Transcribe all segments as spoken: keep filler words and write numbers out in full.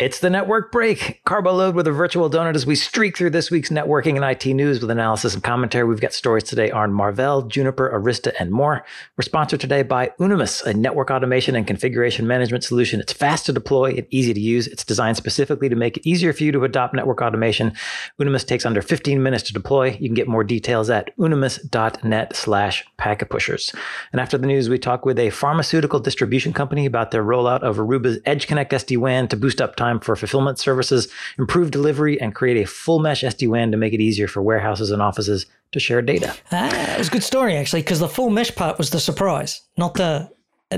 It's the network break. Carbo load with a virtual donut as we streak through this week's networking and I T news with analysis and commentary. We've got stories today on Marvell, Juniper, Arista, and more. We're sponsored today by Unimus, a network automation and configuration management solution. It's fast to deploy and easy to use. It's designed specifically to make it easier for you to adopt network automation. Unimus takes under fifteen minutes to deploy. You can get more details at unimus.net slash packet pushers. And after the news, we talk with a pharmaceutical distribution company about their rollout of Aruba's EdgeConnect S D WAN to boost up time for fulfillment services, improve delivery, and create a full mesh S D WAN to make it easier for warehouses and offices to share data. Ah, it was a good story, actually, because the full mesh part was the surprise. Not the,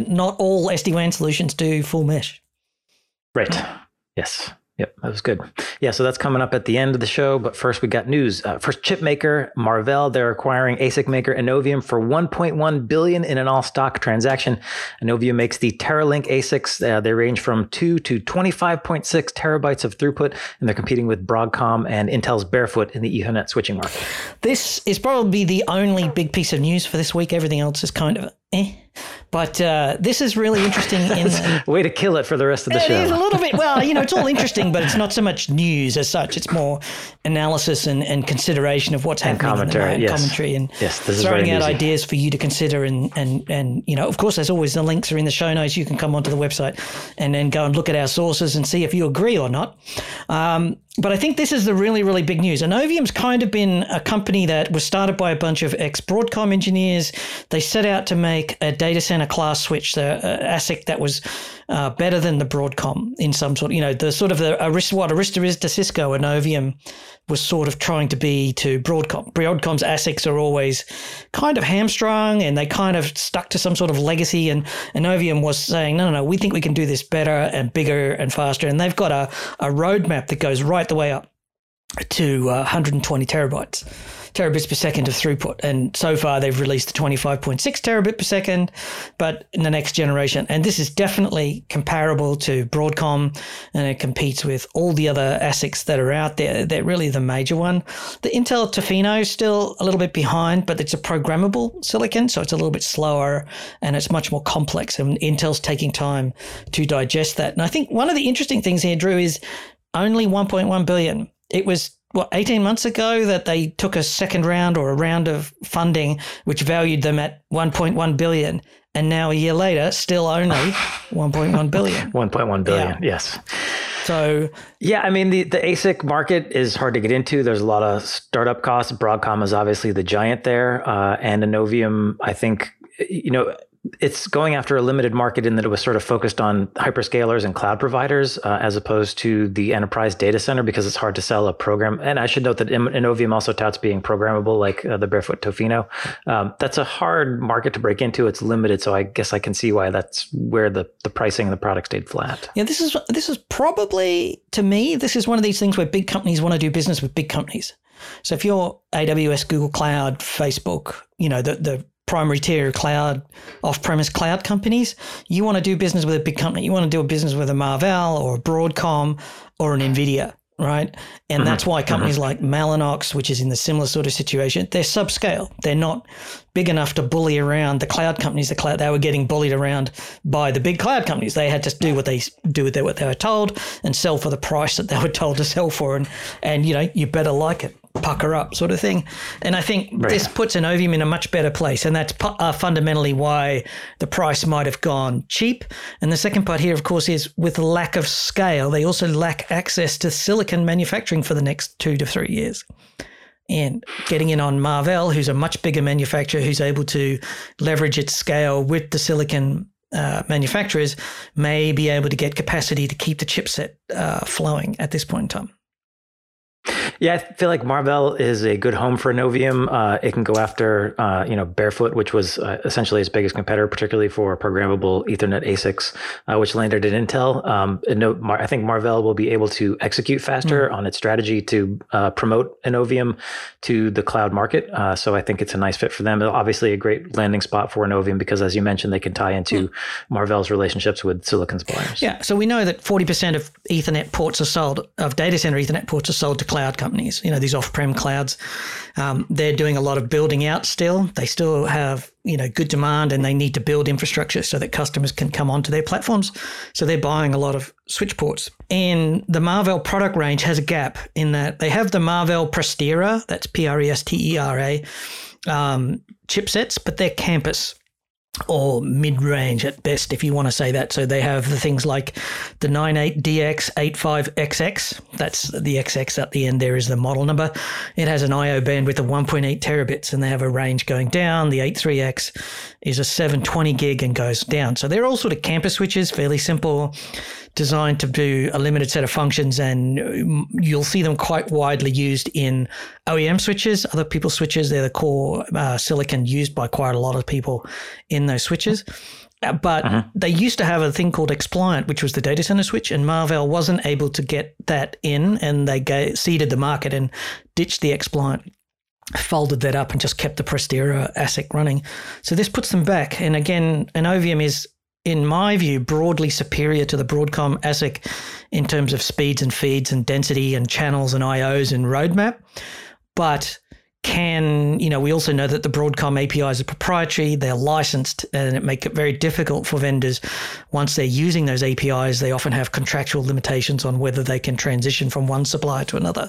not all S D WAN solutions do full mesh. Right. Yes. Yep, that was good. Yeah, so that's coming up at the end of the show. But first, we got news. Uh, first, chip maker Marvell, they're acquiring ASIC maker Innovium for one point one billion dollars in an all-stock transaction. Innovium makes the TerraLink A SICs. Uh, they range from two to twenty-five point six terabytes of throughput, and they're competing with Broadcom and Intel's Barefoot in the Ethernet switching market. This is probably the only big piece of news for this week. Everything else is kind of eh. But uh, this is really interesting. In, in, way to kill it for the rest of the it show. It is a little bit. Well, you know, it's all interesting, but it's not so much news as such. It's more analysis and, and consideration of what's and happening. Commentary, in the, uh, yes. Commentary and yes, this throwing is very out amusing. Ideas for you to consider. And, and, and, you know, of course, as always, the links are in the show notes. You can come onto the website and then go and look at our sources and see if you agree or not. Um, but I think this is the really, really big news. Innovium's kind of been a company that was started by a bunch of ex-Broadcom engineers. They set out to make a data center class switch, the uh, A SIC that was uh, better than the Broadcom in some sort. You know, the sort of the Arista, what Arista is to Cisco, Innovium was sort of trying to be to Broadcom. Broadcom's A SICs are always kind of hamstrung, and they kind of stuck to some sort of legacy. And Innovium was saying, no, no, no, we think we can do this better and bigger and faster. And they've got a, a roadmap that goes right the way up to uh, one hundred twenty terabytes. terabits per second of throughput. And so far they've released the twenty-five point six terabit per second, but in the next generation. And this is definitely comparable to Broadcom, and it competes with all the other A SICs that are out there. They're really the major one. The Intel Tofino is still a little bit behind, but it's a programmable silicon, so it's a little bit slower and it's much more complex, and Intel's taking time to digest that. And I think one of the interesting things here, Drew, is only one point one billion. It was what, eighteen months ago that they took a second round or a round of funding, which valued them at one point one billion. And now a year later, still only one point one billion. one point one billion, yeah. Yes. So yeah, I mean, the, the A SIC market is hard to get into. There's a lot of startup costs. Broadcom is obviously the giant there. Uh, and Innovium, I think, you know, it's going after a limited market in that it was sort of focused on hyperscalers and cloud providers uh, as opposed to the enterprise data center, because it's hard to sell a program. And I should note that Innovium also touts being programmable, like uh, the Barefoot Tofino. Um, that's a hard market to break into. It's limited. So I guess I can see why that's where the, the pricing of the product stayed flat. Yeah, this is this is probably, to me, this is one of these things where big companies want to do business with big companies. So if you're A W S, Google Cloud, Facebook, you know, the the primary tier cloud, off-premise cloud companies, you want to do business with a big company. You want to do a business with a Marvell or a Broadcom or an NVIDIA, right? And mm-hmm. that's why companies mm-hmm. like Mellanox, which is in the similar sort of situation, they're subscale. They're not big enough to bully around the cloud companies. The cloud, they were getting bullied around by the big cloud companies. They had to do what they do with what they were told and sell for the price that they were told to sell for. And, and you know, you better like it. Pucker up sort of thing. And I think right. this puts Innovium in a much better place. And that's uh, fundamentally why the price might have gone cheap. And the second part here, of course, is with lack of scale, they also lack access to silicon manufacturing for the next two to three years. And getting in on Marvell, who's a much bigger manufacturer, who's able to leverage its scale with the silicon Uh, manufacturers, may be able to get capacity to keep the chipset uh, flowing at this point in time. Yeah, I feel like Marvell is a good home for Innovium. Uh, it can go after, uh, you know, Barefoot, which was uh, essentially its biggest competitor, particularly for programmable Ethernet A SICs, uh, which landed at Intel. Um, Mar- I think Marvell will be able to execute faster mm. on its strategy to uh, promote Innovium to the cloud market. Uh, so I think it's a nice fit for them. Obviously, a great landing spot for Innovium because, as you mentioned, they can tie into mm. Marvell's relationships with silicon suppliers. Yeah, so we know that forty percent of Ethernet ports are sold, of data center Ethernet ports are sold to cloud cloud companies, you know, these off-prem clouds. Um, they're doing a lot of building out still. They still have, you know, good demand, and they need to build infrastructure so that customers can come onto their platforms. So they're buying a lot of switch ports. And the Marvell product range has a gap in that they have the Marvell Prestera, that's P R E S T E R A, um, chipsets, but they're campus or mid-range at best, if you want to say that. So they have the things like the ninety-eight D X eighty-five X X. That's the X X at the end there is the model number. It has an I O bandwidth of one point eight terabits, and they have a range going down. The eighty-three X is a seven twenty gig and goes down. So they're all sort of campus switches, fairly simple, designed to do a limited set of functions, and you'll see them quite widely used in O E M switches, other people's switches. They're the core uh, silicon used by quite a lot of people in those switches. But uh-huh. they used to have a thing called Expliant, which was the data center switch, and Marvell wasn't able to get that in, and they gave, ceded the market and ditched the Expliant, folded that up, and just kept the Prestera A S I C running. So this puts them back. And again, Innovium is, in my view, broadly superior to the Broadcom A S I C in terms of speeds and feeds and density and channels and I Os and roadmap. But can, you know, we also know that the Broadcom A P Is are proprietary, they're licensed, and it makes it very difficult for vendors. Once they're using those A P Is, they often have contractual limitations on whether they can transition from one supplier to another.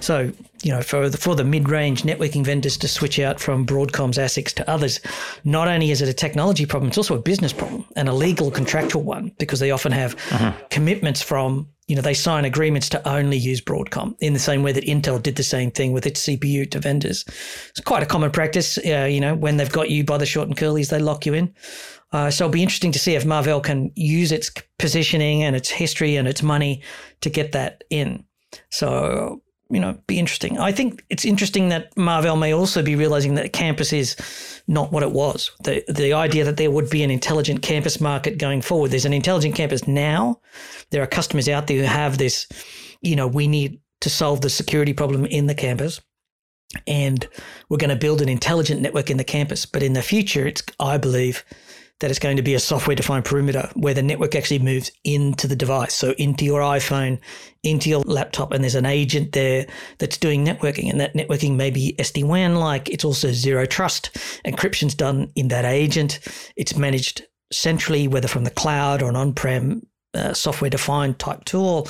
So, you know, for the, for the mid-range networking vendors to switch out from Broadcom's A S I Cs to others, not only is it a technology problem, it's also a business problem and a legal contractual one, because they often have uh-huh. commitments from, you know, they sign agreements to only use Broadcom in the same way that Intel did the same thing with its C P U to vendors. It's quite a common practice. Uh, you know, when they've got you by the short and curlies, they lock you in. Uh, so it'll be interesting to see if Marvell can use its positioning and its history and its money to get that in. So, you know, be interesting. I think it's interesting that Marvell may also be realizing that campus is not what it was. The the idea that there would be an intelligent campus market going forward. There's an intelligent campus now. There are customers out there who have this, you know, we need to solve the security problem in the campus, and we're going to build an intelligent network in the campus. But in the future, it's, I believe, that it's going to be a software-defined perimeter where the network actually moves into the device, so into your iPhone, into your laptop, and there's an agent there that's doing networking, and that networking may be S D WAN-like. It's also zero trust. Encryption's done in that agent. It's managed centrally, whether from the cloud or an on-prem uh, software-defined type tool.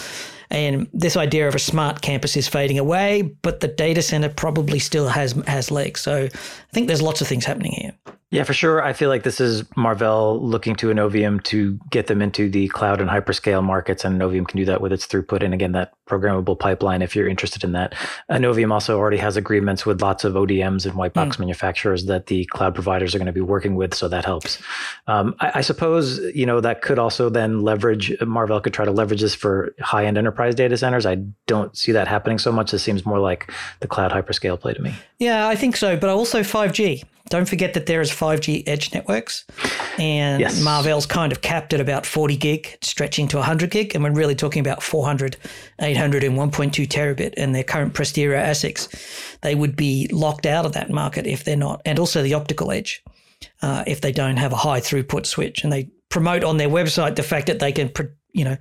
And this idea of a smart campus is fading away, but the data center probably still has has legs. So I think there's lots of things happening here. Yeah, for sure. I feel like this is Marvell looking to Innovium to get them into the cloud and hyperscale markets, and Innovium can do that with its throughput. And again, that programmable pipeline, if you're interested in that. Innovium also already has agreements with lots of O D Ms and white box mm. manufacturers that the cloud providers are going to be working with. So that helps. Um, I, I suppose, you know, that could also then leverage, Marvell could try to leverage this for high-end enterprise data centers. I don't see that happening so much. This seems more like the cloud hyperscale play to me. Yeah, I think so. But also five G. Don't forget that there is five G edge networks, and yes. Marvell's kind of capped at about forty gig, stretching to one hundred gig, and we're really talking about four hundred, eight hundred, and one point two terabit, and their current Prestera A S I Cs. They would be locked out of that market if they're not, and also the optical edge, uh, if they don't have a high throughput switch. And they promote on their website the fact that they can, you know,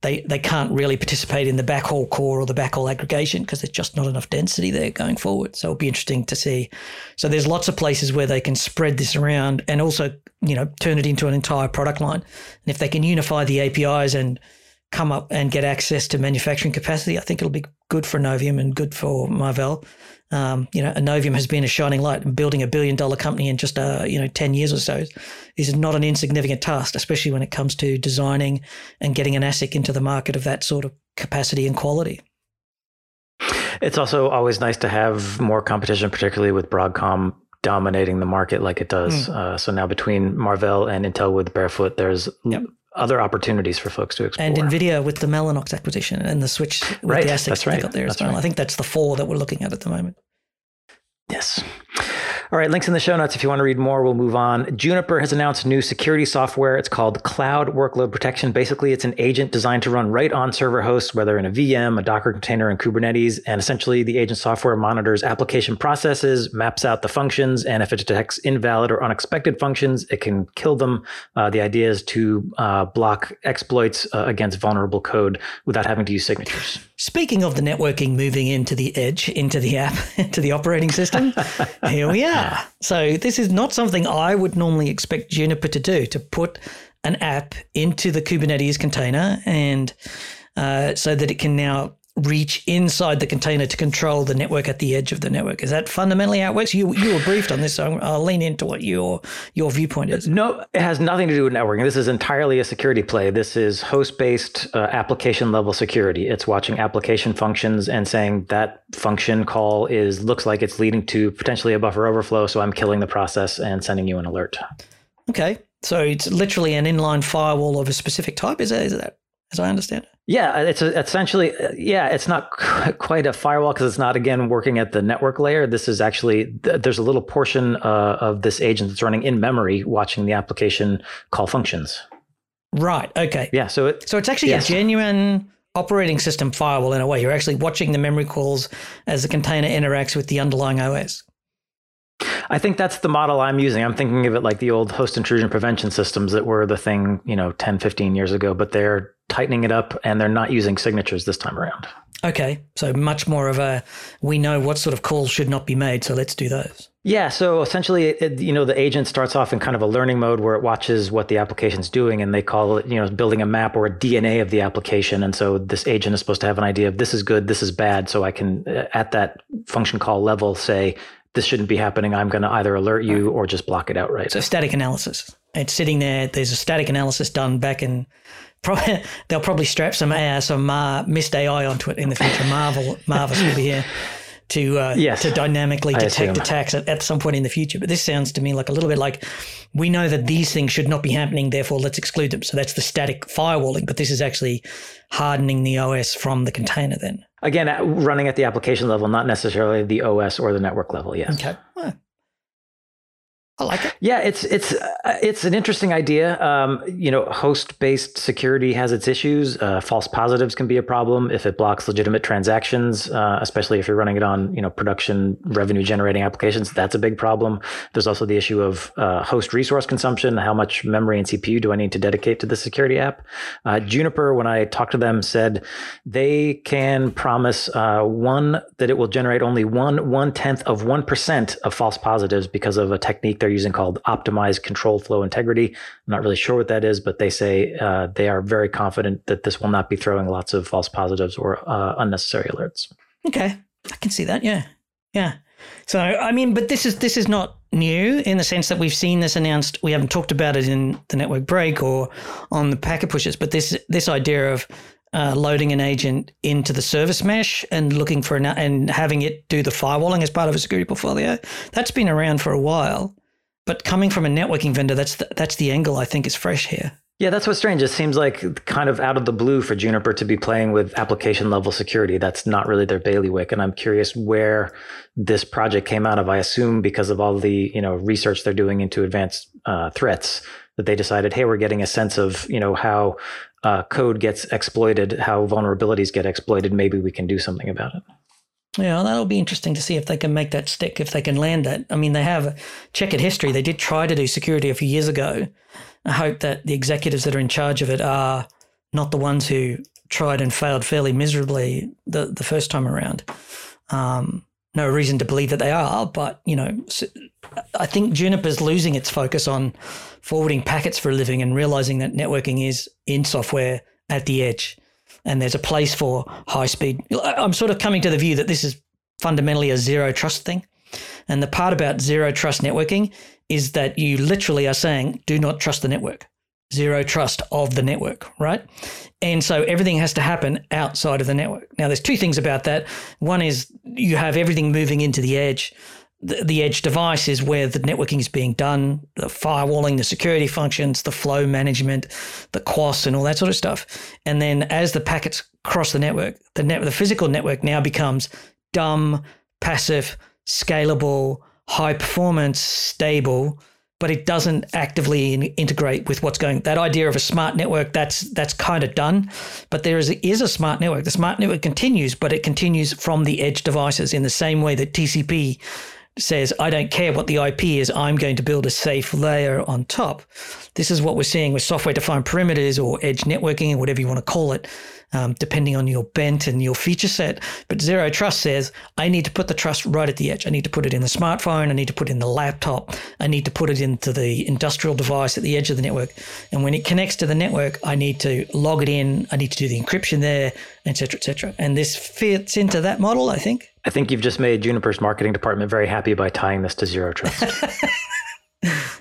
They they can't really participate in the backhaul core or the backhaul aggregation because there's just not enough density there going forward. So it'll be interesting to see. So there's lots of places where they can spread this around and also, you know, turn it into an entire product line. And if they can unify the A P Is and come up and get access to manufacturing capacity, I think it'll be good for Innovium and good for Marvell. Um, you know, Innovium has been a shining light, and building a billion dollar company in just, uh, you know, ten years or so is not an insignificant task, especially when it comes to designing and getting an A S I C into the market of that sort of capacity and quality. It's also always nice to have more competition, particularly with Broadcom dominating the market like it does. Mm. Uh, so now between Marvell and Intel with Barefoot, there's yep. other opportunities for folks to explore. And NVIDIA with the Mellanox acquisition and the switch with right. the A S I Cs right. they got there that's as well. Right. I think that's the four that we're looking at at the moment. Yes. All right, links in the show notes if you want to read more. We'll move on. Juniper has announced new security software. It's called Cloud Workload Protection. Basically, it's an agent designed to run right on server hosts, whether in a V M, a Docker container, and Kubernetes. And essentially, the agent software monitors application processes, maps out the functions, and if it detects invalid or unexpected functions, it can kill them. Uh, the idea is to uh, block exploits uh, against vulnerable code without having to use signatures. Speaking of the networking moving into the edge, into the app, into the operating system, here we are. So this is not something I would normally expect Juniper to do, to put an app into the Kubernetes container and uh, so that it can now reach inside the container to control the network at the edge of the network. Is that fundamentally how it works? You you were briefed on this, so I'll lean into what your your viewpoint is. No, it has nothing to do with networking. This is entirely a security play. This is host-based uh, application-level security. It's watching application functions and saying that function call is looks like it's leading to potentially a buffer overflow, so I'm killing the process and sending you an alert. Okay, so it's literally an inline firewall of a specific type. Is that, is that as I understand it? Yeah, it's essentially, yeah, it's not quite a firewall because it's not, again, working at the network layer. This is actually, there's a little portion uh, of this agent that's running in memory watching the application call functions. Right, okay. Yeah, so it, so it's actually yes. a genuine operating system firewall in a way. You're actually watching the memory calls as the container interacts with the underlying O S. I think that's the model I'm using. I'm thinking of it like the old host intrusion prevention systems that were the thing, you know, ten, fifteen years ago, but they're tightening it up and they're not using signatures this time around. Okay. So much more of a, we know what sort of calls should not be made, so let's do those. Yeah. So essentially, it, you know, the agent starts off in kind of a learning mode where it watches what the application's doing, and they call it, you know, building a map or a D N A of the application. And so this agent is supposed to have an idea of this is good, this is bad. So I can, at that function call level, say, this shouldn't be happening. I'm going to either alert you or just block it outright. So static analysis. It's sitting there. There's a static analysis done back in... Probably, they'll probably strap some A I, some uh, missed A I onto it in the future. Marvell, Marvell's will be here to uh, yes, to dynamically detect attacks at, at some point in the future. But this sounds to me like a little bit like we know that these things should not be happening, therefore let's exclude them. So that's the static firewalling, but this is actually hardening the O S from the container then. Again, running at the application level, not necessarily the O S or the network level, yes. Okay. Well, I like it. Yeah, it's it's it's an interesting idea. Um, you know, host-based security has its issues. Uh, false positives can be a problem if it blocks legitimate transactions, uh, especially if you're running it on, you know, production revenue-generating applications. That's a big problem. There's also the issue of uh, host resource consumption. How much memory and C P U do I need to dedicate to the security app? Uh, Juniper, when I talked to them, said they can promise uh, one that it will generate only one one tenth of one percent of false positives because of a technique they're using called optimized control flow integrity. I'm not really sure what that is, but they say uh, they are very confident that this will not be throwing lots of false positives or uh, unnecessary alerts. Okay, I can see that. Yeah, yeah. So I mean, but this is this is not new in the sense that we've seen this announced. We haven't talked about it in the network break or on the packet pushes, but this this idea of uh, loading an agent into the service mesh and looking for an, and having it do the firewalling as part of a security portfolio, that's been around for a while. But coming from a networking vendor, that's the, that's the angle I think is fresh here. Yeah, that's what's strange. It seems like kind of out of the blue for Juniper to be playing with application level security. That's not really their bailiwick. And I'm curious where this project came out of. I assume because of all the, you know, research they're doing into advanced uh, threats, that they decided, hey, we're getting a sense of, you know, how uh, code gets exploited, how vulnerabilities get exploited. Maybe we can do something about it. Yeah, that'll be interesting to see if they can make that stick, if they can land that. I mean, they have a checkered history. They did try to do security a few years ago. I hope that the executives that are in charge of it are not the ones who tried and failed fairly miserably the, the first time around. Um, no reason to believe that they are, but, you know, I think Juniper's losing its focus on forwarding packets for a living and realizing that networking is in software at the edge. And there's a place for high speed. I'm sort of coming to the view that this is fundamentally a zero trust thing. And the part about zero trust networking is that you literally are saying, do not trust the network. Zero trust of the network, right? And so everything has to happen outside of the network. Now, there's two things about that. One is you have everything moving into the edge. The, the edge device is where the networking is being done, the firewalling, the security functions, the flow management, the Q O S and all that sort of stuff. And then as the packets cross the network, the net, the physical network now becomes dumb, passive, scalable, high performance, stable, but it doesn't actively in- integrate with what's going. That idea of a smart network, that's that's kind of done, but there is, is a smart network. The smart network continues, but it continues from the edge devices in the same way that T C P says, I don't care what the I P is, I'm going to build a safe layer on top. This is what we're seeing with software-defined perimeters or edge networking or whatever you want to call it, um, depending on your bent and your feature set. But Zero Trust says, I need to put the trust right at the edge. I need to put it in the smartphone. I need to put it in the laptop. I need to put it into the industrial device at the edge of the network. And when it connects to the network, I need to log it in. I need to do the encryption there, et cetera, et cetera. And this fits into that model, I think. I think you've just made Juniper's marketing department very happy by tying this to Zero Trust.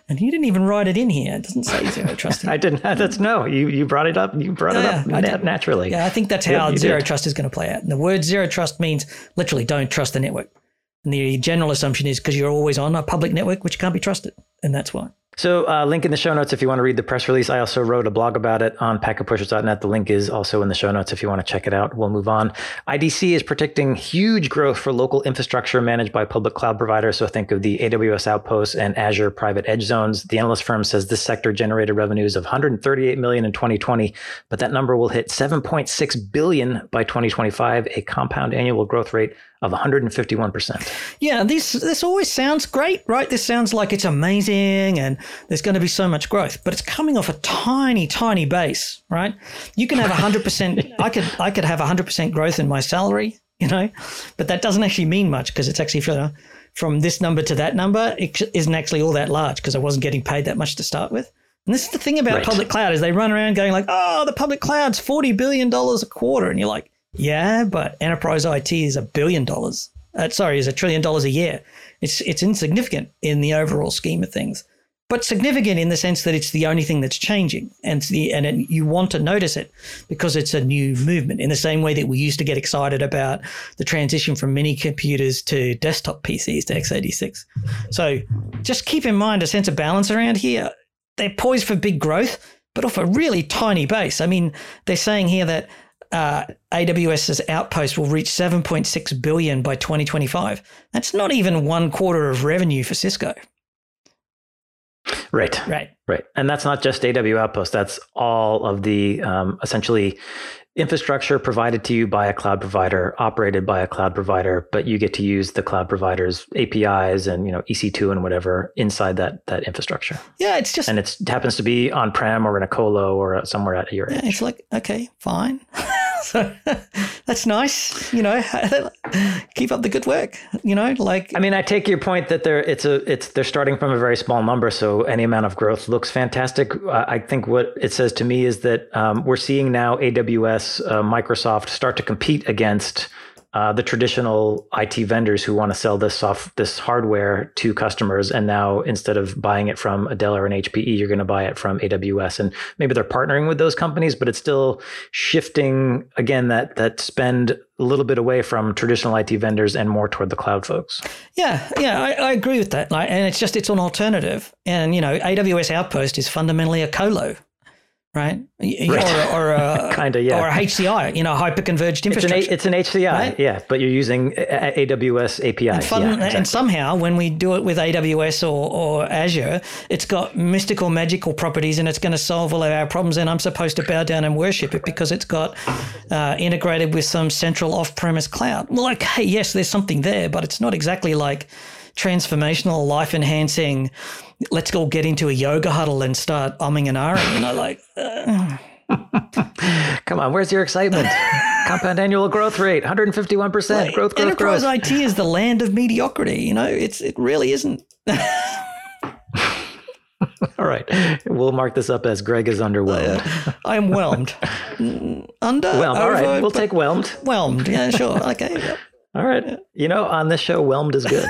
And you didn't even write it in here. It doesn't say Zero Trust. I didn't. That's no. You you brought it up. You brought no, it up yeah, nat- naturally. Yeah, I think that's how yeah, Zero did. Trust is going to play out. And the word Zero Trust means literally don't trust the network. And the general assumption is because you're always on a public network, which can't be trusted. And that's why. So uh, link in the show notes if you want to read the press release. I also wrote a blog about it on packet pushers dot net. The link is also in the show notes if you want to check it out. We'll move on. I D C is predicting huge growth for local infrastructure managed by public cloud providers. So think of the A W S Outposts and Azure private edge zones. The analyst firm says this sector generated revenues of one hundred thirty-eight million dollars in twenty twenty, but that number will hit seven point six billion dollars by twenty twenty-five, a compound annual growth rate of one hundred fifty-one percent. Yeah, this this always sounds great, right? This sounds like it's amazing and there's going to be so much growth, but it's coming off a tiny, tiny base, right? You can have one hundred percent. I could I could have one hundred percent growth in my salary, you know, but that doesn't actually mean much because it's actually from, from this number to that number, it isn't actually all that large because I wasn't getting paid that much to start with. And this is the thing about right. public cloud is they run around going like, oh, the public cloud's forty billion dollars a quarter. And you're like, yeah, but enterprise I T is a billion dollars. Uh, sorry, is a trillion dollars a year. It's it's insignificant in the overall scheme of things, but significant in the sense that it's the only thing that's changing, and the and it, you want to notice it because it's a new movement. In the same way that we used to get excited about the transition from mini computers to desktop P Cs to x eighty-six. So just keep in mind a sense of balance around here. They're poised for big growth, but off a really tiny base. I mean, they're saying here that Uh, AWS's Outpost will reach seven point six billion dollars by twenty twenty-five. That's not even one quarter of revenue for Cisco. Right. Right. Right. And that's not just A W S Outpost. That's all of the um, essentially infrastructure provided to you by a cloud provider, operated by a cloud provider, but you get to use the cloud provider's A P Is and, you know, E C two and whatever inside that that infrastructure. Yeah, it's just... And it's, it happens to be on-prem or in a colo or somewhere at your edge. Yeah, it's like, okay, fine. So that's nice, you know. Keep up the good work, you know. Like, I mean, I take your point that they're it's a it's they're starting from a very small number, so any amount of growth looks fantastic. I think what it says to me is that um, we're seeing now A W S, uh, Microsoft start to compete against uh, the traditional I T vendors who want to sell this soft this hardware to customers, and now instead of buying it from a Dell or an H P E, you're going to buy it from A W S, and maybe they're partnering with those companies, but it's still shifting again that that spend a little bit away from traditional I T vendors and more toward the cloud folks. Yeah, yeah, I, I agree with that, like, and it's just it's an alternative, and you know, A W S Outpost is fundamentally a colo. Right? right, or, or a kind of yeah, or a H C I, you know, hyperconverged infrastructure. It's an, a, it's an H C I, right? Yeah, but you're using A W S A P I. And, fun, yeah, exactly. And somehow, when we do it with A W S or, or Azure, it's got mystical, magical properties, and it's going to solve all of our problems. And I'm supposed to bow down and worship it because it's got uh, integrated with some central off-premise cloud. Well, okay, yes, there's something there, but it's not exactly like transformational, life-enhancing. Let's all get into a yoga huddle and start umming and ahhing. You know, like, uh. Come on, where's your excitement? Compound annual growth rate, one hundred fifty-one percent. Like, growth, growth, enterprise growth. I T is the land of mediocrity. You know, it's it really isn't. All right, we'll mark this up as Greg is underwhelmed. Uh, I am whelmed. Under. Whelmed. All right, we'll take whelmed. Whelmed. Yeah, sure. Okay. All right. You know, on this show, whelmed is good.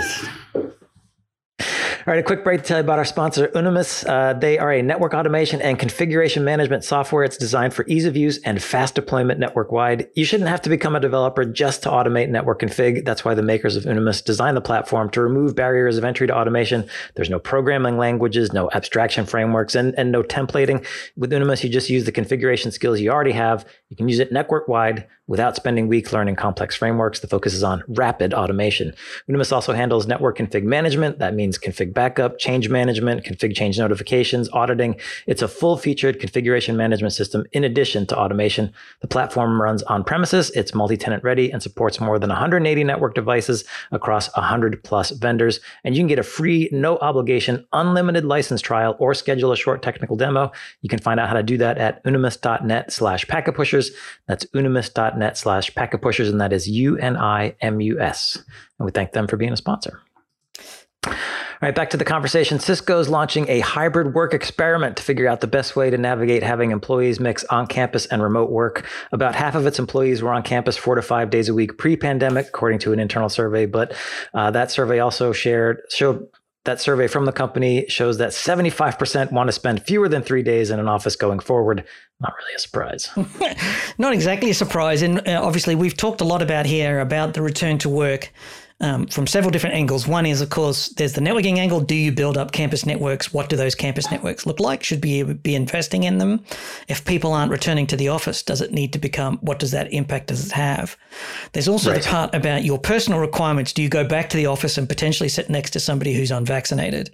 All right, a quick break to tell you about our sponsor, Unimus. Uh, they are a network automation and configuration management software. It's designed for ease of use and fast deployment network-wide. You shouldn't have to become a developer just to automate network config. That's why the makers of Unimus designed the platform to remove barriers of entry to automation. There's no programming languages, no abstraction frameworks, and, and no templating. With Unimus, you just use the configuration skills you already have. You can use it network-wide without spending weeks learning complex frameworks. The focus is on rapid automation. Unimus also handles network config management. That means config backup, change management, config change notifications, auditing. It's a full-featured configuration management system in addition to automation. The platform runs on-premises, it's multi-tenant ready, and supports more than one hundred eighty network devices across one hundred plus vendors. And you can get a free, no-obligation, unlimited license trial or schedule a short technical demo. You can find out how to do that at unimus.net slash packet pushers. That's unimus.net slash packet pushers, and that is U N I M U S. And we thank them for being a sponsor. All right, back to the conversation. Cisco is launching a hybrid work experiment to figure out the best way to navigate having employees mix on-campus and remote work. About half of its employees were on campus four to five days a week pre-pandemic, according to an internal survey. But uh, that survey also shared showed. That survey from the company shows that seventy-five percent want to spend fewer than three days in an office going forward. Not really a surprise. Not exactly a surprise. And uh, obviously, we've talked a lot about here about the return to work um, from several different angles. One is, of course, there's the networking angle. Do you build up campus networks? What do those campus networks look like? Should we be investing in them? If people aren't returning to the office, does it need to become, what does that impact does it have? There's also right. the part about your personal requirements. Do you go back to the office and potentially sit next to somebody who's unvaccinated? vaccinated.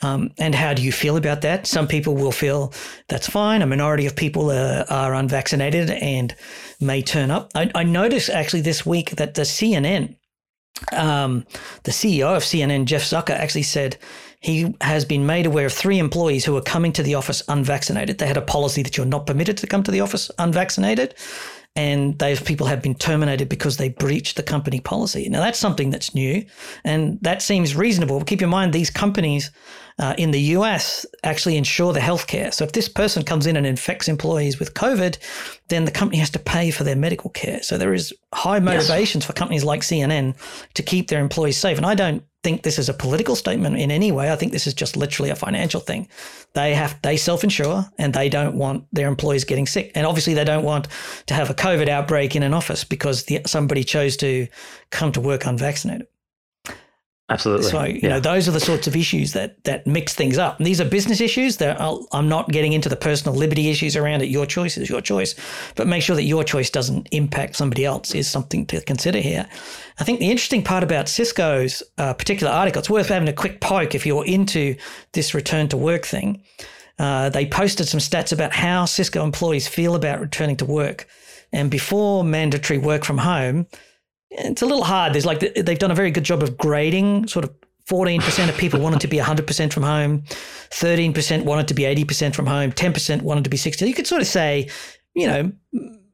Um, and how do you feel about that? Some people will feel that's fine. A minority of people uh, are unvaccinated and may turn up. I, I noticed actually this week that the C N N, um, the C E O of C N N, Jeff Zucker, actually said he has been made aware of three employees who are coming to the office unvaccinated. They had a policy that you're not permitted to come to the office unvaccinated. And those people have been terminated because they breached the company policy. Now, that's something that's new, and that seems reasonable. Keep in mind, these companies uh, in the U S actually insure the healthcare. So if this person comes in and infects employees with COVID, then the company has to pay for their medical care. So there is high motivations yes. for companies like C N N to keep their employees safe. And I don't think this is a political statement in any way. I think this is just literally a financial thing. They have they self-insure, and they don't want their employees getting sick. And obviously they don't want to have a COVID outbreak in an office because the, somebody chose to come to work unvaccinated. Absolutely. So, you yeah. know, those are the sorts of issues that that mix things up. And these are business issues. That I'll, I'm not getting into the personal liberty issues around it. Your choice is your choice. But make sure that your choice doesn't impact somebody else is something to consider here. I think the interesting part about Cisco's uh, particular article, it's worth having a quick poke if you're into this return to work thing. Uh, they posted some stats about how Cisco employees feel about returning to work. And before mandatory work from home, it's a little hard. There's like they've done a very good job of grading. Sort of fourteen percent of people wanted to be one hundred percent from home, thirteen percent wanted to be eighty percent from home, ten percent wanted to be sixty. You could sort of say, you know,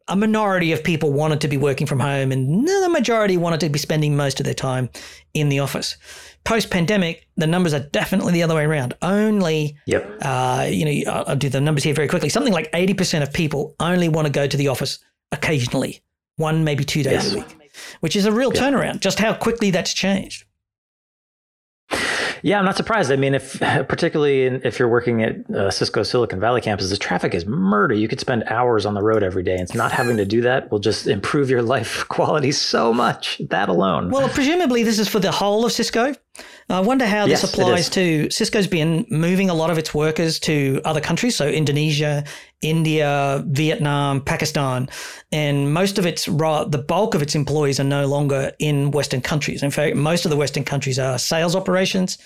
a minority of people wanted to be working from home, and the majority wanted to be spending most of their time in the office. Post-pandemic, the numbers are definitely the other way around. Only, yep. uh, you know, I'll do the numbers here very quickly. Something like eighty percent of people only want to go to the office occasionally, one maybe two days yes. a week. Which is a real turnaround, just how quickly that's changed. Yeah, I'm not surprised. I mean, if particularly in, if you're working at uh, Cisco Silicon Valley campuses, the traffic is murder. You could spend hours on the road every day, and it's not having to do that will just improve your life quality so much, that alone. Well, presumably this is for the whole of Cisco. I wonder how yes, this applies to Cisco's been moving a lot of its workers to other countries, so Indonesia, India, Vietnam, Pakistan, and most of its the bulk of its employees are no longer in Western countries. In fact, most of the Western countries are sales operations,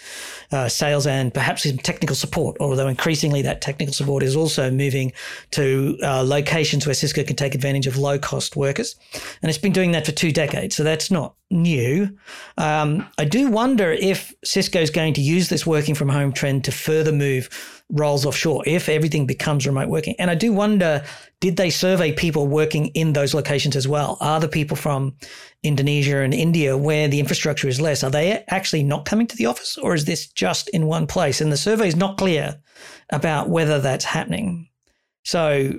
uh, sales and perhaps some technical support, although increasingly that technical support is also moving to uh, locations where Cisco can take advantage of low-cost workers. And it's been doing that for two decades, so that's not new. Um, I do wonder if Cisco is going to use this working from home trend to further move roles offshore, if everything becomes remote working. And I do wonder, did they survey people working in those locations as well? Are the people from Indonesia and India, where the infrastructure is less, are they actually not coming to the office, or is this just in one place? And the survey is not clear about whether that's happening. So,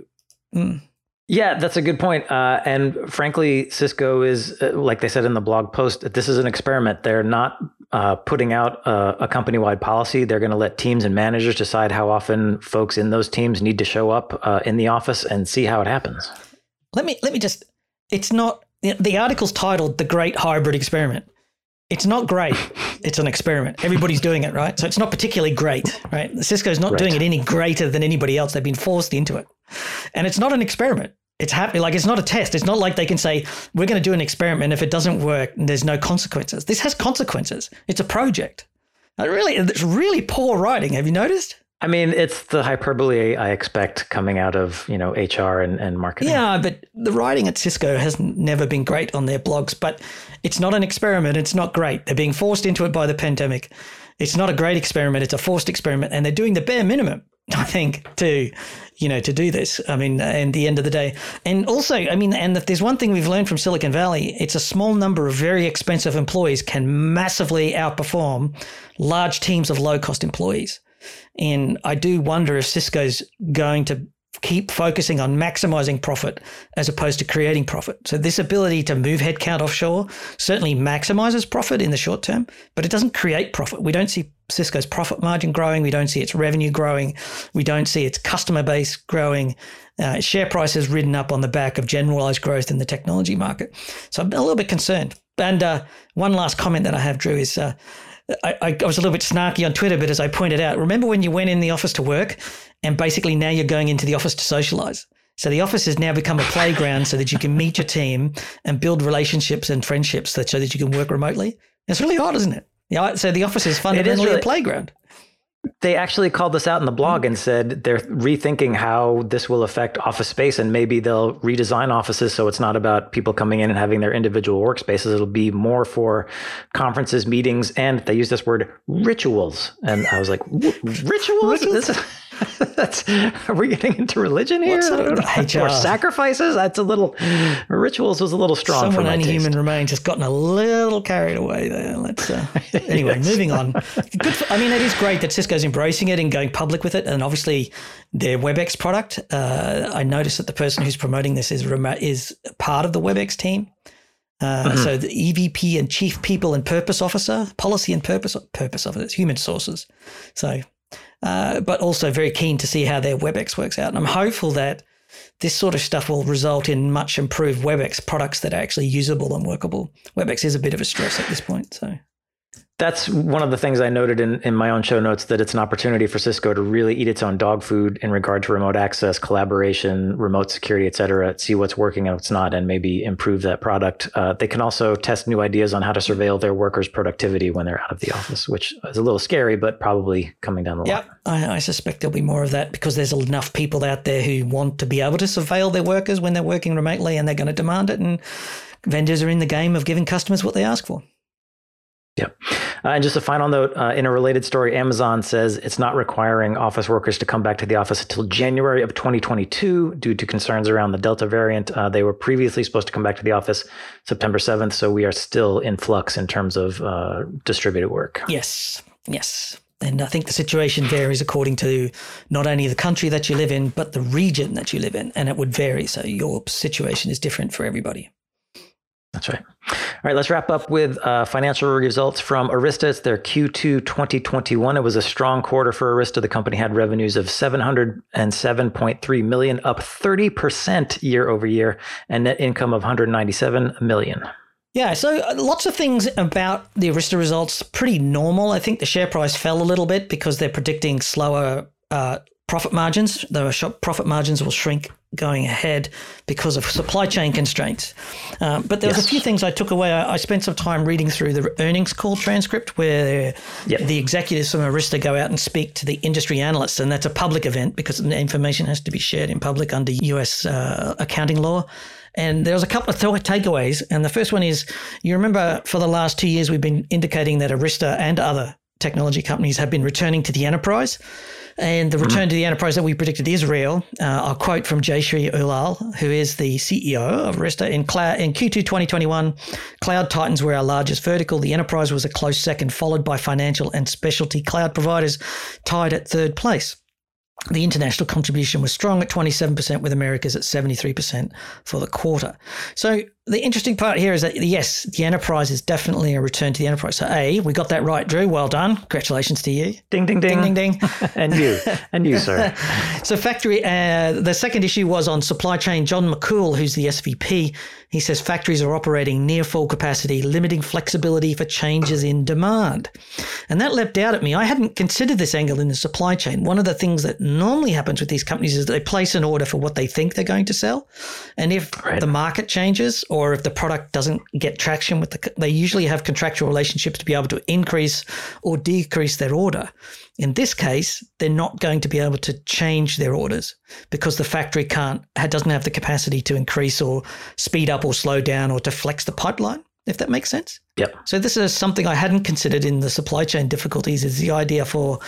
mm. Yeah, that's a good point. Uh, and frankly, Cisco is, uh, like they said in the blog post, this is an experiment. They're not uh, putting out a, a company-wide policy. They're going to let teams and managers decide how often folks in those teams need to show up uh, in the office and see how it happens. Let me let me just, it's not, the article's titled The Great Hybrid Experiment. It's not great. It's an experiment. Everybody's doing it, right? So it's not particularly great, right? Cisco's not right. doing it any greater than anybody else. They've been forced into it. And it's not an experiment. It's happening. Like, it's not a test. It's not like they can say, we're going to do an experiment. If it doesn't work, there's no consequences. This has consequences. It's a project. And really, it's really poor writing. Have you noticed? I mean, it's the hyperbole I expect coming out of, you know, H R and, and marketing. Yeah, but the writing at Cisco has never been great on their blogs, but it's not an experiment. It's not great. They're being forced into it by the pandemic. It's not a great experiment. It's a forced experiment. And they're doing the bare minimum, I think, to, you know, to do this. I mean, at the end of the day. And also, I mean, and if there's one thing we've learned from Silicon Valley, it's a small number of very expensive employees can massively outperform large teams of low-cost employees. And I do wonder if Cisco's going to keep focusing on maximizing profit as opposed to creating profit. So this ability to move headcount offshore certainly maximizes profit in the short term, but it doesn't create profit. We don't see Cisco's profit margin growing. We don't see its revenue growing. We don't see its customer base growing. Uh, share price has ridden up on the back of generalized growth in the technology market. So I'm a little bit concerned. And uh, one last comment that I have, Drew, is... Uh, I, I was a little bit snarky on Twitter, but as I pointed out, remember when you went in the office to work and basically now you're going into the office to socialize. So the office has now become a playground so that you can meet your team and build relationships and friendships that, so that you can work remotely. It's really odd, isn't it? Yeah. So the office is fundamentally is really, a playground. They actually called this out in the blog and said they're rethinking how this will affect office space, and maybe they'll redesign offices so it's not about people coming in and having their individual workspaces. It'll be more for conferences, meetings, and they use this word rituals. And I was like, rituals? rituals? This is, that's, are we getting into religion here? Or sacrifices? That's a little, rituals was a little strong Someone for my taste. Someone Human Remains has gotten a little carried away there. Let's, uh, anyway, yes. Moving on. Good for, I mean, it is great that Cisco Cisco's embracing it and going public with it, and obviously their WebEx product. Uh, I noticed that the person who's promoting this is remote, is part of the WebEx team. Uh, mm-hmm. So the E V P and Chief People and Purpose Officer, Policy and Purpose Purpose Officer, it's Human Sources. So, uh, but also very keen to see how their WebEx works out, and I'm hopeful that this sort of stuff will result in much improved WebEx products that are actually usable and workable. WebEx is a bit of a stress at this point, so. That's one of the things I noted in, in my own show notes, that it's an opportunity for Cisco to really eat its own dog food in regard to remote access, collaboration, remote security, et cetera, see what's working and what's not, and maybe improve that product. Uh, they can also test new ideas on how to surveil their workers' productivity when they're out of the office, which is a little scary, but probably coming down the line. Yep, I, I suspect there'll be more of that because there's enough people out there who want to be able to surveil their workers when they're working remotely, and they're going to demand it. And vendors are in the game of giving customers what they ask for. Yep. Uh, and just a final note, uh, in a related story, Amazon says it's not requiring office workers to come back to the office until January of twenty twenty-two due to concerns around the Delta variant. Uh, they were previously supposed to come back to the office September seventh, so we are still in flux in terms of uh, distributed work. Yes, yes. And I think the situation varies according to not only the country that you live in, but the region that you live in, and it would vary. So your situation is different for everybody. That's right. All right, let's wrap up with uh, financial results from Arista. It's their Q two twenty twenty-one. It was a strong quarter for Arista. The company had revenues of seven hundred seven point three million dollars, up thirty percent year over year, and net income of one hundred ninety-seven million dollars. Yeah, so lots of things about the Arista results, pretty normal. I think the share price fell a little bit because they're predicting slower uh, profit margins. The shop profit margins will shrink going ahead because of supply chain constraints. Um, but there was yes. a few things I took away. I, I spent some time reading through the earnings call transcript where yep. the executives from Arista go out and speak to the industry analysts, and that's a public event because the information has to be shared in public under U S uh, accounting law. And there was a couple of th- takeaways. And the first one is, you remember for the last two years we've been indicating that Arista and other technology companies have been returning to the enterprise. And the return to the enterprise that we predicted is real. Uh, I'll quote from Jayshree Ullal, who is the C E O of Arista. In, cloud, in Q two twenty twenty-one, cloud titans were our largest vertical. The enterprise was a close second, followed by financial and specialty cloud providers, tied at third place. The international contribution was strong at twenty-seven percent, with Americas at seventy-three percent for the quarter. So the interesting part here is that, yes, the enterprise is definitely a return to the enterprise. So A, we got that right, Drew. Well done. Congratulations to you. Ding, ding, ding. Ding, ding, ding. And you. And you, sir. So factory, uh, the second issue was on supply chain. John McCool, who's the S V P, he says factories are operating near full capacity, limiting flexibility for changes in demand. And that leapt out at me. I hadn't considered this angle in the supply chain. One of the things that normally happens with these companies is they place an order for what they think they're going to sell. And if right. the market changes or if the product doesn't get traction with the, they usually have contractual relationships to be able to increase or decrease their order. In this case, they're not going to be able to change their orders because the factory can't, doesn't have the capacity to increase or speed up or slow down or to flex the pipeline, if that makes sense. Yep. So this is something I hadn't considered in the supply chain difficulties, is the idea for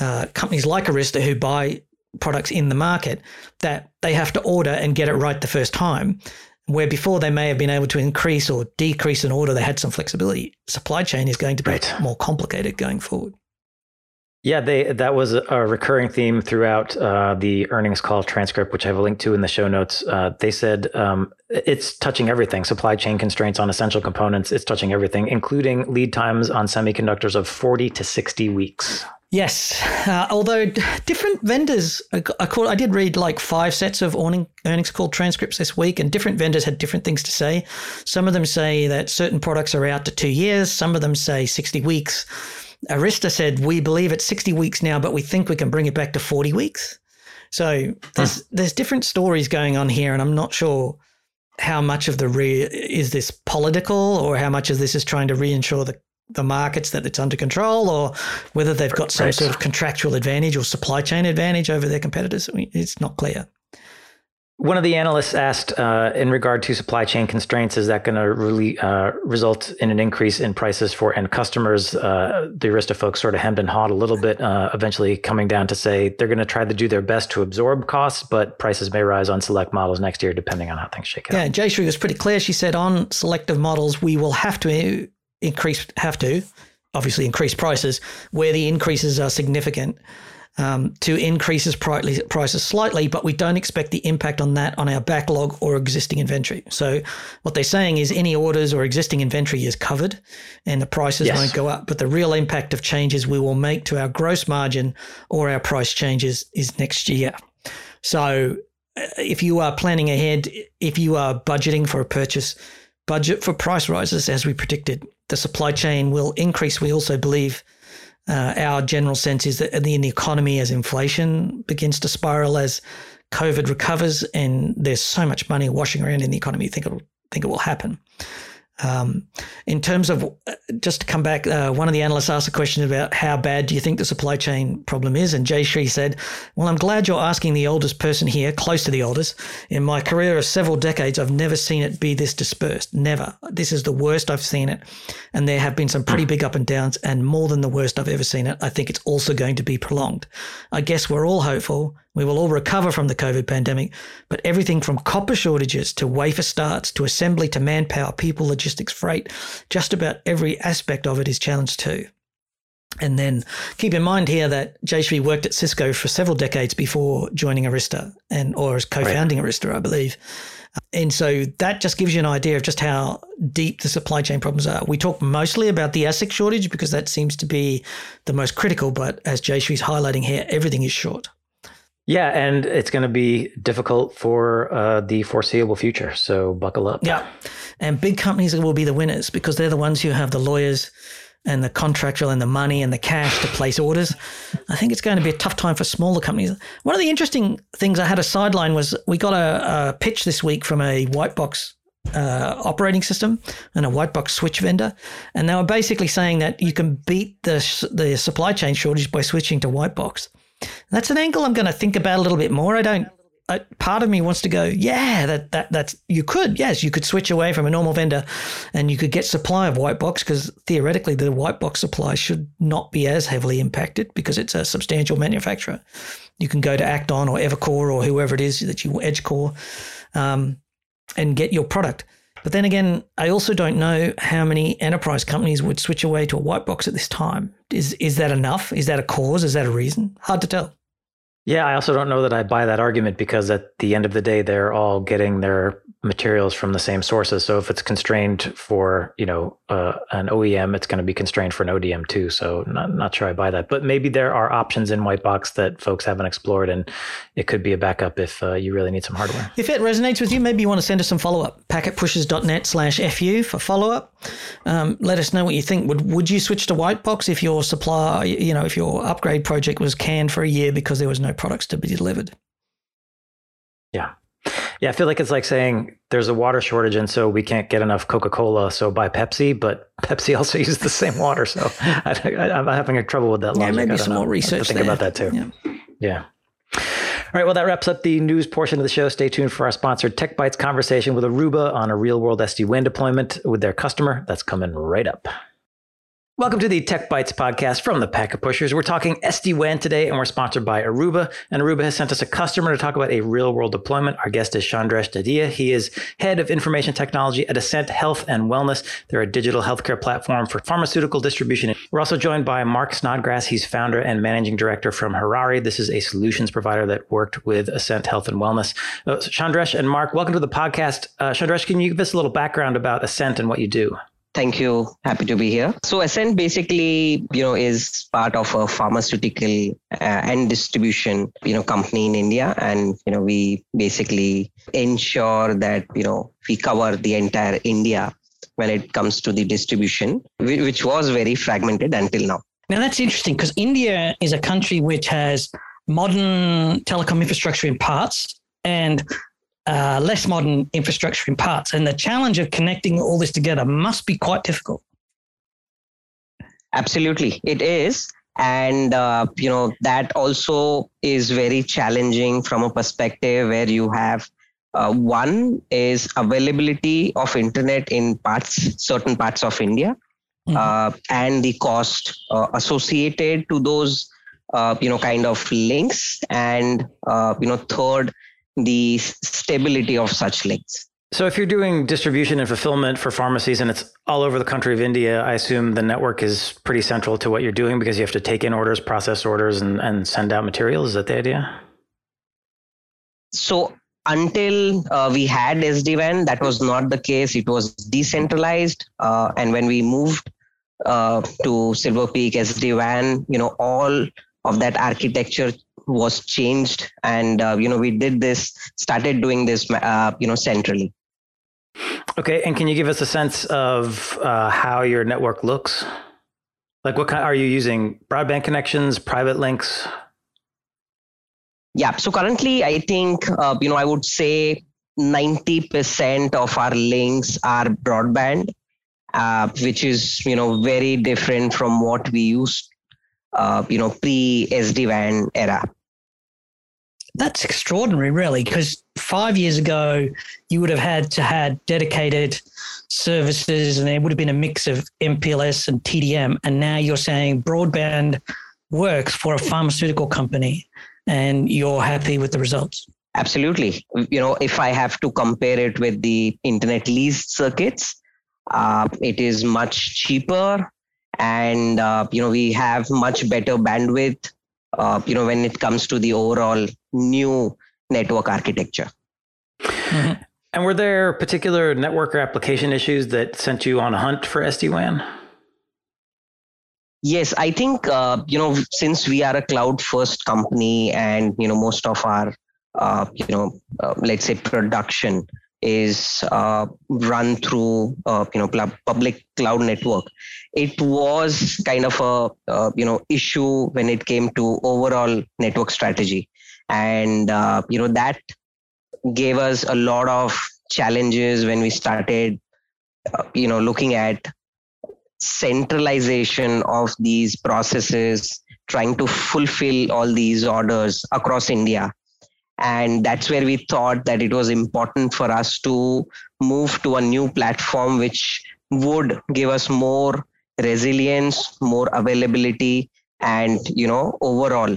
uh, companies like Arista who buy products in the market that they have to order and get it right the first time, where before they may have been able to increase or decrease an order, they had some flexibility. Supply chain is going to be right. more complicated going forward. Yeah, they, that was a recurring theme throughout uh, the earnings call transcript, which I have a link to in the show notes. Uh, they said um, it's touching everything. Supply chain constraints on essential components, it's touching everything, including lead times on semiconductors of forty to sixty weeks. Yes, uh, although different vendors, I, call, I did read like five sets of earnings call transcripts this week, and different vendors had different things to say. Some of them say that certain products are out to two years. Some of them say sixty weeks. Arista said, we believe it's sixty weeks now, but we think we can bring it back to forty weeks. So there's, huh. there's different stories going on here, and I'm not sure how much of the re- is this political or how much of this is trying to reinsure the the markets that it's under control, or whether they've got some right. sort of contractual advantage or supply chain advantage over their competitors. I mean, it's not clear. One of the analysts asked uh, in regard to supply chain constraints, is that going to really uh, result in an increase in prices for end customers? Uh, the Arista folks sort of hemmed and hawed a little bit, uh, eventually coming down to say they're going to try to do their best to absorb costs, but prices may rise on select models next year, depending on how things shake out. Yeah, Jayshree was pretty clear. She said on selective models, we will have to increase, have to obviously increase prices where the increases are significant. Um, to increases prices slightly, but we don't expect the impact on that on our backlog or existing inventory. So what they're saying is any orders or existing inventory is covered and the prices yes. won't go up, but the real impact of changes we will make to our gross margin or our price changes is next year. So if you are planning ahead, if you are budgeting for a purchase, budget for price rises as we predicted. The supply chain will increase, we also believe. Uh, our general sense is that in the economy, as inflation begins to spiral, as COVID recovers, and there's so much money washing around in the economy, you think it'll think it will happen. Um, in terms of just to come back, uh, one of the analysts asked a question about how bad do you think the supply chain problem is, and Jayshree said, "Well, I'm glad you're asking the oldest person here, close to the oldest. In my career of several decades, I've never seen it be this dispersed. Never. This is the worst I've seen it, and there have been some pretty big up and downs, and more than the worst I've ever seen it. I think it's also going to be prolonged. I guess we're all hopeful." We will all recover from the COVID pandemic, but everything from copper shortages to wafer starts to assembly to manpower, people, logistics, freight, just about every aspect of it is challenged too. And then keep in mind here that Jayshree worked at Cisco for several decades before joining Arista and or as co-founding right. Arista, I believe. And so that just gives you an idea of just how deep the supply chain problems are. We talk mostly about the ASIC shortage because that seems to be the most critical, but as Jayshree's highlighting here, everything is short. Yeah, and it's going to be difficult for uh, the foreseeable future, so buckle up. Yeah, and big companies will be the winners because they're the ones who have the lawyers and the contractual and the money and the cash to place orders. I think it's going to be a tough time for smaller companies. One of the interesting things I had a sideline was we got a, a pitch this week from a white box uh, operating system and a white box switch vendor, and they were basically saying that you can beat the the supply chain shortage by switching to white box. That's an angle I'm going to think about a little bit more. I don't. I, part of me wants to go, yeah, that that that's you could, yes, you could switch away from a normal vendor, and you could get supply of white box because theoretically the white box supply should not be as heavily impacted because it's a substantial manufacturer. You can go to Acton or Evercore or whoever it is that you EdgeCore, um, and get your product. But then again, I also don't know how many enterprise companies would switch away to a white box at this time. Is is that enough? Is that a cause? Is that a reason? Hard to tell. Yeah, I also don't know that I buy that argument, because at the end of the day, they're all getting their materials from the same sources. So if it's constrained for, you know, uh, an O E M, it's going to be constrained for an O D M too. So not not sure I buy that. But maybe there are options in white box that folks haven't explored, and it could be a backup if uh, you really need some hardware. If it resonates with you, maybe you want to send us some follow-up. packet pushers dot net slash F U for follow-up. Um, let us know what you think. Would would you switch to white box if your supply, you know, if your upgrade project was canned for a year because there was no products to be delivered? Yeah. Yeah, I feel like it's like saying there's a water shortage and so we can't get enough Coca-Cola, so buy Pepsi, but Pepsi also uses the same water. So I, I, I'm having trouble with that logic. Yeah, maybe some know. more research I think there. about that too. Yeah. yeah. All right, well, that wraps up the news portion of the show. Stay tuned for our sponsored Tech Bytes conversation with Aruba on a real-world S D WAN deployment with their customer. That's coming right up. Welcome to the Tech Bytes podcast from the Packet Pushers. We're talking S D WAN today, and we're sponsored by Aruba. And Aruba has sent us a customer to talk about a real-world deployment. Our guest is Chandresh Dadia. He is head of information technology at Ascent Health and Wellness. They're a digital healthcare platform for pharmaceutical distribution. We're also joined by Mark Snodgrass. He's founder and managing director from Harari. This is a solutions provider that worked with Ascent Health and Wellness. Uh, so Chandresh and Mark, welcome to the podcast. Uh, Chandresh, can you give us a little background about Ascent and what you do? Thank you. Happy to be here. So Ascent basically, you know, is part of a pharmaceutical uh, and distribution, you know, company in India. And, you know, we basically ensure that, you know, we cover the entire India when it comes to the distribution, which was very fragmented until now. Now, that's interesting, because India is a country which has modern telecom infrastructure in parts and Uh, less modern infrastructure in parts. And the challenge of connecting all this together must be quite difficult. Absolutely, it is. And, uh, you know, that also is very challenging from a perspective where you have uh, one is availability of internet in parts, certain parts of India, mm-hmm. uh, and the cost uh, associated to those, uh, you know, kind of links. And, uh, you know, third, the stability of such links. So if you're doing distribution and fulfillment for pharmacies and it's all over the country of India, I assume the network is pretty central to what you're doing, because you have to take in orders, process orders, and, and send out materials. Is that the idea? So until uh, we had S D WAN, that was not the case. It was decentralized. Uh, and when we moved uh, to Silver Peak S D WAN, you know, all of that architecture was changed, and uh, you know we did this started doing this uh, you know centrally. Okay, and can you give us a sense of uh, how your network looks like? What kind are you using? Broadband connections, private links? Yeah, so currently I think uh, you know I would say ninety percent of our links are broadband, uh, which is you know very different from what we used Uh, you know, pre-S D WAN era. That's extraordinary, really, because five years ago, you would have had to had dedicated services, and there would have been a mix of M P L S and T D M. And now you're saying broadband works for a pharmaceutical company, and you're happy with the results. Absolutely. You know, if I have to compare it with the internet leased circuits, uh, it is much cheaper. And, uh, you know, we have much better bandwidth, uh, you know, when it comes to the overall new network architecture. Mm-hmm. And were there particular network or application issues that sent you on a hunt for S D WAN? Yes, I think, uh, you know, since we are a cloud first company, and, you know, most of our, uh, you know, uh, let's say production is uh, run through, uh, you know, pl- public cloud network. It was kind of a, uh, you know, issue when it came to overall network strategy. And, uh, you know, that gave us a lot of challenges when we started, uh, you know, looking at centralization of these processes, trying to fulfill all these orders across India. And that's where we thought that it was important for us to move to a new platform, which would give us more resilience, more availability, and, you know, overall,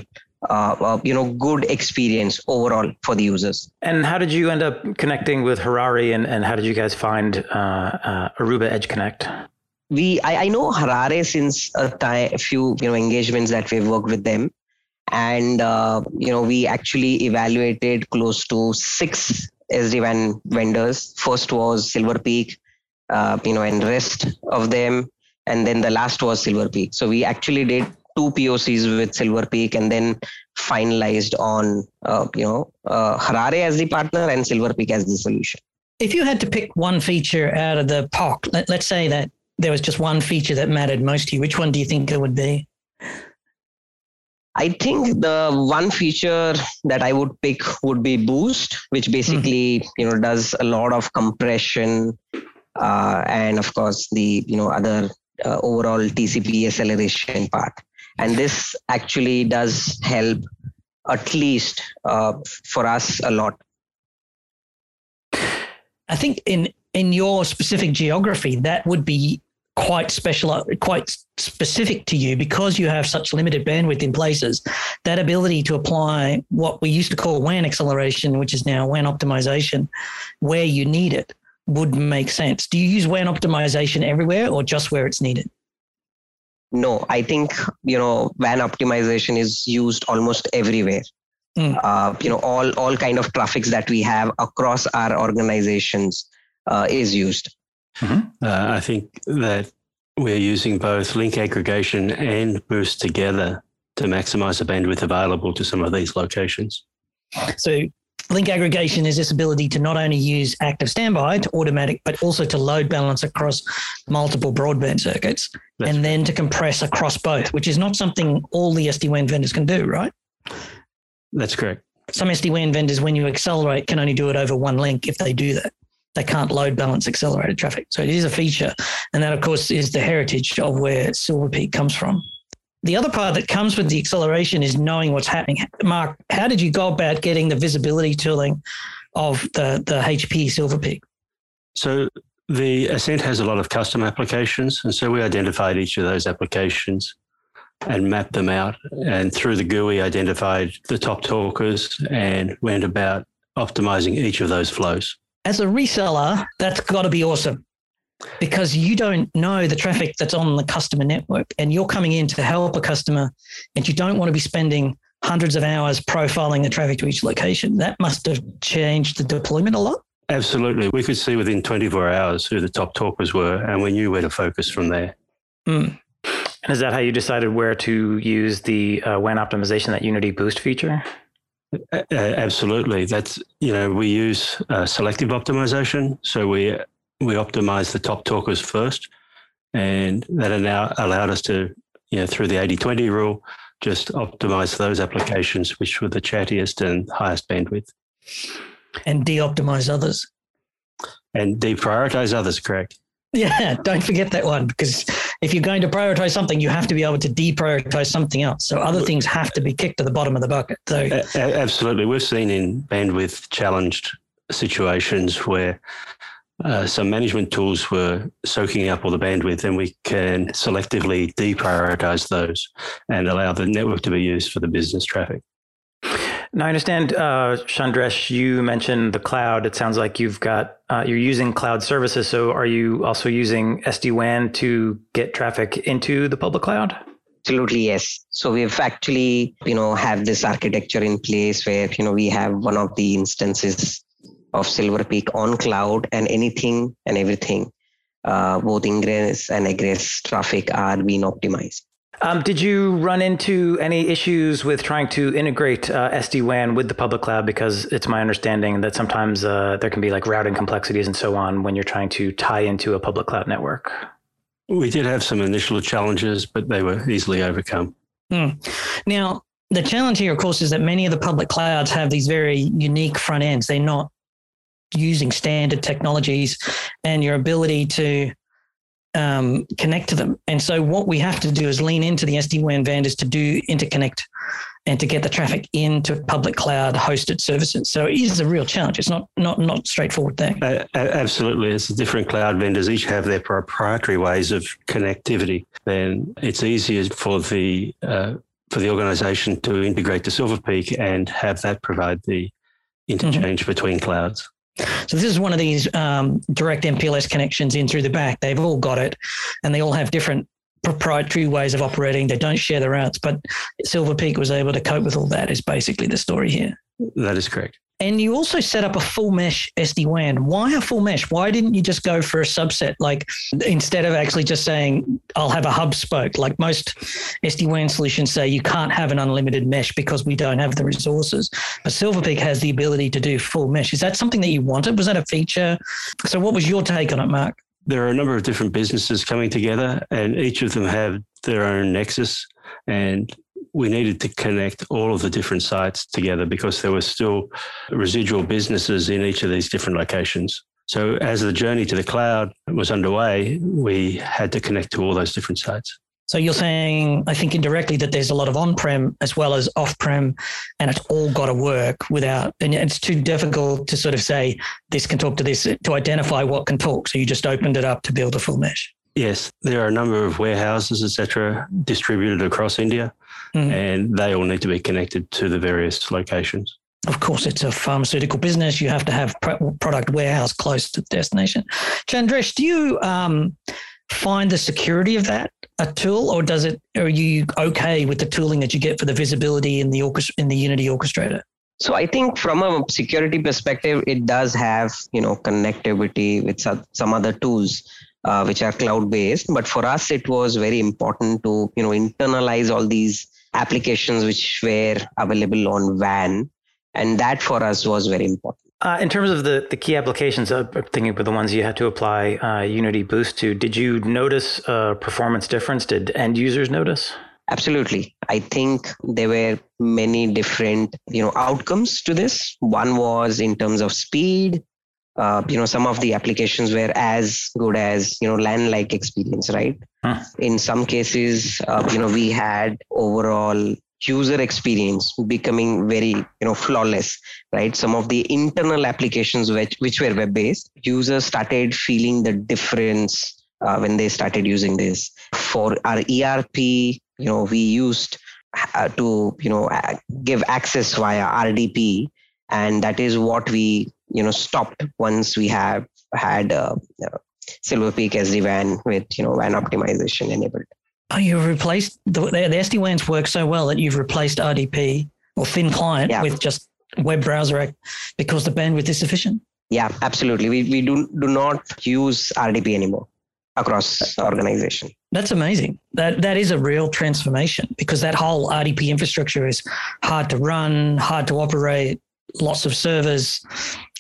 uh, uh, you know, good experience overall for the users. And how did you end up connecting with Harari, and, and how did you guys find uh, uh, Aruba EdgeConnect? We, I, I know Harari since a, time, a few, you know, engagements that we've worked with them. And, uh, you know, we actually evaluated close to six S D WAN vendors. First was Silver Peak, uh, you know, and rest of them. And then the last was Silver Peak. So we actually did two P O Cs with Silver Peak and then finalized on, uh, you know, uh, Harari as the partner and Silver Peak as the solution. If you had to pick one feature out of the P O C, let, let's say that there was just one feature that mattered most to you, which one do you think it would be? I think the one feature that I would pick would be Boost, which basically, mm-hmm. you know, does a lot of compression uh, and of course the, you know, other uh, overall T C P acceleration part. And this actually does help at least uh, for us a lot. I think in, in your specific geography, that would be quite special, quite specific to you, because you have such limited bandwidth in places. That ability to apply what we used to call WAN acceleration, which is now WAN optimization, where you need it, would make sense. Do you use WAN optimization everywhere or just where it's needed? No, I think, you know, WAN optimization is used almost everywhere. Mm. Uh, you know, all, all kind of traffics that we have across our organizations uh, is used. Mm-hmm. Uh, I think that we're using both link aggregation and Boost together to maximize the bandwidth available to some of these locations. So link aggregation is this ability to not only use active standby to automatic, but also to load balance across multiple broadband circuits. That's and then to compress across both, which is not something all the S D WAN vendors can do, right? That's correct. Some S D WAN vendors, when you accelerate, can only do it over one link if they do that. They can't load balance accelerated traffic. So it is a feature. And that, of course, is the heritage of where Silver Peak comes from. The other part that comes with the acceleration is knowing what's happening. Mark, how did you go about getting the visibility tooling of the, the H P Silver Peak? So the Ascent has a lot of custom applications. And so we identified each of those applications and mapped them out. And through the G U I, identified the top talkers and went about optimizing each of those flows. As a reseller, that's got to be awesome, because you don't know the traffic that's on the customer network, and you're coming in to help a customer, and you don't want to be spending hundreds of hours profiling the traffic to each location. That must have changed the deployment a lot. Absolutely. We could see within twenty-four hours who the top talkers were, and we knew where to focus from there. Mm. And is that how you decided where to use the uh, WAN optimization, that Unity Boost feature? Uh, absolutely. That's, you know, we use uh, selective optimization. So we we optimize the top talkers first, and that allow, allowed us to, you know, through the eighty twenty rule, just optimize those applications which were the chattiest and highest bandwidth. And de-optimize others. And deprioritize others, correct? Yeah, don't forget that one, because if you're going to prioritize something, you have to be able to deprioritize something else. So other things have to be kicked to the bottom of the bucket. So a- absolutely. We've seen in bandwidth challenged situations where uh, some management tools were soaking up all the bandwidth, and we can selectively deprioritize those and allow the network to be used for the business traffic. Now, I understand, uh, Chandresh, you mentioned the cloud. It sounds like you've got, uh, you're using cloud services. So are you also using S D WAN to get traffic into the public cloud? Absolutely, yes. So we've actually, you know, have this architecture in place where, you know, we have one of the instances of Silver Peak on cloud, and anything and everything, uh, both ingress and egress traffic are being optimized. Um, did you run into any issues with trying to integrate uh, S D WAN with the public cloud? Because it's my understanding that sometimes uh, there can be like routing complexities and so on when you're trying to tie into a public cloud network. We did have some initial challenges, but they were easily overcome. Mm. Now, the challenge here, of course, is that many of the public clouds have these very unique front ends. They're not using standard technologies, and your ability to Um, connect to them. And so what we have to do is lean into the S D WAN vendors to do interconnect and to get the traffic into public cloud hosted services. So it is a real challenge. It's not not not straightforward thing. Uh, absolutely. It's different cloud vendors. Each have their proprietary ways of connectivity. Then it's easier for the uh, for the organization to integrate to Silver Peak and have that provide the interchange mm-hmm. between clouds. So this is one of these um, direct M P L S connections in through the back. They've all got it, and they all have different proprietary ways of operating. They don't share the routes, but Silver Peak was able to cope with all that is basically the story here. That is correct. And you also set up a full mesh S D WAN. Why a full mesh? Why didn't you just go for a subset? Like instead of actually just saying, I'll have a hub spoke, like most S D WAN solutions say, you can't have an unlimited mesh because we don't have the resources. But Silver Peak has the ability to do full mesh. Is that something that you wanted? Was that a feature? So what was your take on it, Mark? There are a number of different businesses coming together and each of them have their own nexus, and we needed to connect all of the different sites together because there were still residual businesses in each of these different locations. So as the journey to the cloud was underway, we had to connect to all those different sites. So you're saying, I think indirectly, that there's a lot of on-prem as well as off-prem, and it's all got to work without, and it's too difficult to sort of say, this can talk to this, to identify what can talk. So you just opened it up to build a full mesh. Yes, there are a number of warehouses, et cetera, distributed across India, mm-hmm. and they all need to be connected to the various locations. Of course, it's a pharmaceutical business. You have to have product warehouse close to the destination. Chandresh, do you um, find the security of that a tool, or does it? Are you okay with the tooling that you get for the visibility in the orchestra, in the Unity Orchestrator? So I think from a security perspective, it does have, you know, connectivity with some other tools uh, which are cloud-based. But for us, it was very important to, you know, internalize all these applications which were available on WAN, and that for us was very important. Uh, in terms of the, the key applications, I'm thinking about the ones you had to apply uh, Unity Boost to, did you notice a performance difference? Did end users notice? Absolutely. I think there were many different, you know, outcomes to this. One was in terms of speed. Uh, you know, some of the applications were as good as, you know, LAN-like experience, right? Huh. In some cases, uh, you know, we had overall user experience becoming very, you know, flawless, right? Some of the internal applications which, which were web-based, users started feeling the difference uh, when they started using this. For our E R P, you know, we used uh, to, you know, uh, give access via R D P, and that is what we, you know, stopped once we have had uh, uh, Silver Peak S D WAN with, you know, WAN optimization enabled. Oh, you've replaced, the, the S D WANs work so well that you've replaced R D P or thin client yeah. with just web browser because the bandwidth is sufficient? Yeah, absolutely. We we do, do not use R D P anymore across the organization. That's amazing. That That is a real transformation because that whole R D P infrastructure is hard to run, hard to operate, lots of servers,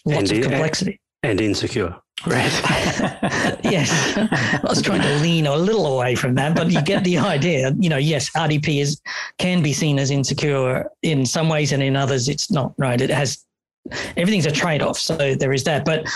lots and of complexity. And insecure. Right. Yes. I was trying to lean a little away from that, but you get the idea. You know, yes, R D P is can be seen as insecure in some ways, and in others it's not, right? It has, everything's a trade-off. So there is that. But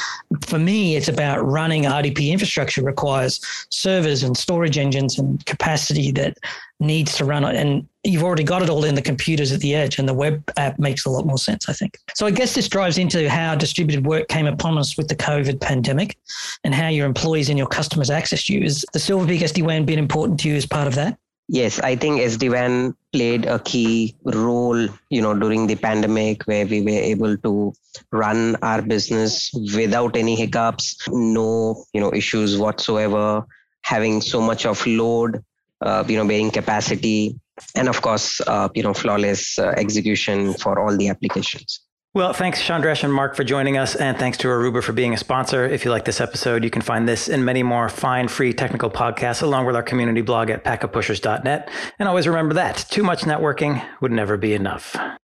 for me, it's about running R D P infrastructure requires servers and storage engines and capacity that needs to run it. And you've already got it all in the computers at the edge, and the web app makes a lot more sense, I think. So I guess this drives into how distributed work came upon us with the COVID pandemic and how your employees and your customers accessed you. Is the Silver Peak S D WAN been important to you as part of that? Yes, I think S D WAN played a key role, you know, during the pandemic, where we were able to run our business without any hiccups, no, you know, issues whatsoever, having so much of load, uh, you know, bearing capacity, and of course, uh, you know, flawless uh, execution for all the applications. Well, thanks, Chandresh and Mark, for joining us. And thanks to Aruba for being a sponsor. If you like this episode, you can find this and many more fine, free technical podcasts, along with our community blog at packet pushers dot net. And always remember that too much networking would never be enough.